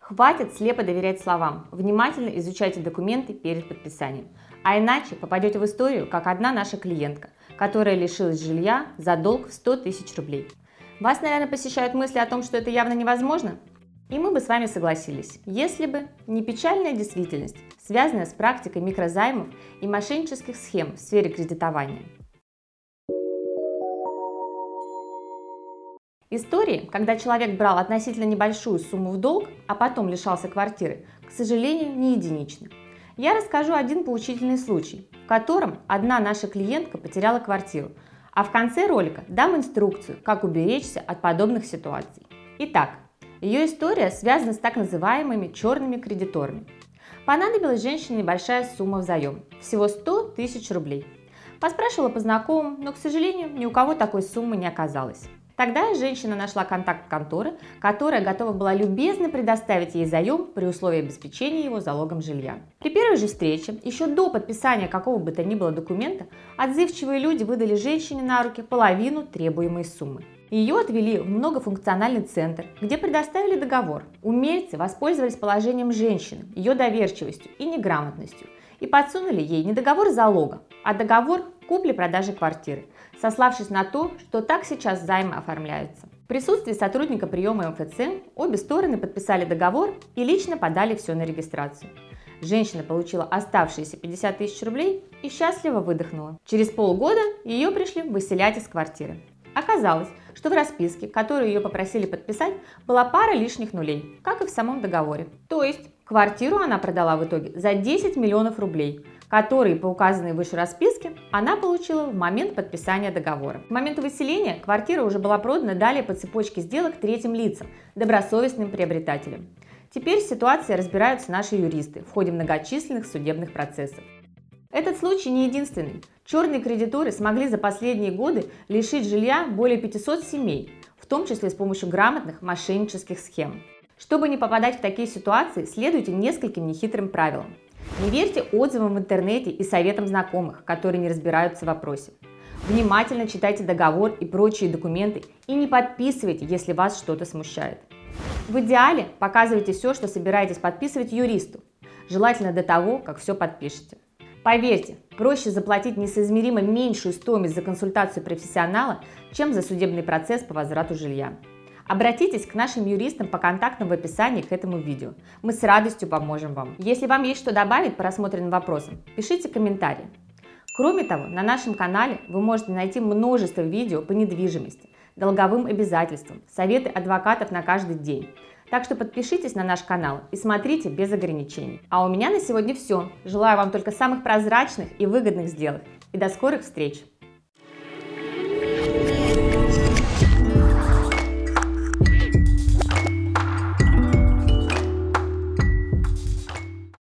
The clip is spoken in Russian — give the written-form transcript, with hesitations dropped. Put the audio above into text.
Хватит слепо доверять словам, внимательно изучайте документы перед подписанием, а иначе попадете в историю, как одна наша клиентка, которая лишилась жилья за долг в 100 тысяч рублей. Вас, наверное, посещают мысли о том, что это явно невозможно? И мы бы с вами согласились, если бы не печальная действительность, связанная с практикой микрозаймов и мошеннических схем в сфере кредитования. Истории, когда человек брал относительно небольшую сумму в долг, а потом лишался квартиры, к сожалению, не единичны. Я расскажу один поучительный случай, в котором одна наша клиентка потеряла квартиру, а в конце ролика дам инструкцию, как уберечься от подобных ситуаций. Итак, ее история связана с так называемыми черными кредиторами. Понадобилась женщине небольшая сумма взаем, всего 100 тысяч рублей. Поспрашивала по знакомым, но, к сожалению, ни у кого такой суммы не оказалось. Тогда женщина нашла контакт конторы, которая готова была любезно предоставить ей заем при условии обеспечения его залогом жилья. При первой же встрече, еще до подписания какого бы то ни было документа, отзывчивые люди выдали женщине на руки половину требуемой суммы. Ее отвели в многофункциональный центр, где предоставили договор. Умельцы воспользовались положением женщины, ее доверчивостью и неграмотностью и подсунули ей не договор залога, а договор купли-продажи квартиры, сославшись на то, что так сейчас займы оформляются. В присутствии сотрудника приема МФЦ обе стороны подписали договор и лично подали все на регистрацию. Женщина получила оставшиеся 50 тысяч рублей и счастливо выдохнула. Через полгода ее пришли выселять из квартиры. Оказалось, что в расписке, которую ее попросили подписать, была пара лишних нулей, как и в самом договоре. То есть квартиру она продала в итоге за 10 миллионов рублей, которые по указанной выше расписке она получила в момент подписания договора. К моменту выселения квартира уже была продана далее по цепочке сделок третьим лицам, добросовестным приобретателям. Теперь с ситуацией разбираются наши юристы в ходе многочисленных судебных процессов. Этот случай не единственный. Черные кредиторы смогли за последние годы лишить жилья более 500 семей, в том числе с помощью грамотных мошеннических схем. Чтобы не попадать в такие ситуации, следуйте нескольким нехитрым правилам. Не верьте отзывам в интернете и советам знакомых, которые не разбираются в вопросе. Внимательно читайте договор и прочие документы и не подписывайте, если вас что-то смущает. В идеале показывайте все, что собираетесь подписывать юристу, желательно до того, как все подпишете. Поверьте, проще заплатить несоизмеримо меньшую стоимость за консультацию профессионала, чем за судебный процесс по возврату жилья. Обратитесь к нашим юристам по контактам в описании к этому видео. Мы с радостью поможем вам. Если вам есть что добавить по рассмотренным вопросам, пишите комментарии. Кроме того, на нашем канале вы можете найти множество видео по недвижимости, долговым обязательствам, советы адвокатов на каждый день. Так что подпишитесь на наш канал и смотрите без ограничений. А у меня на сегодня все. Желаю вам только самых прозрачных и выгодных сделок. И до скорых встреч!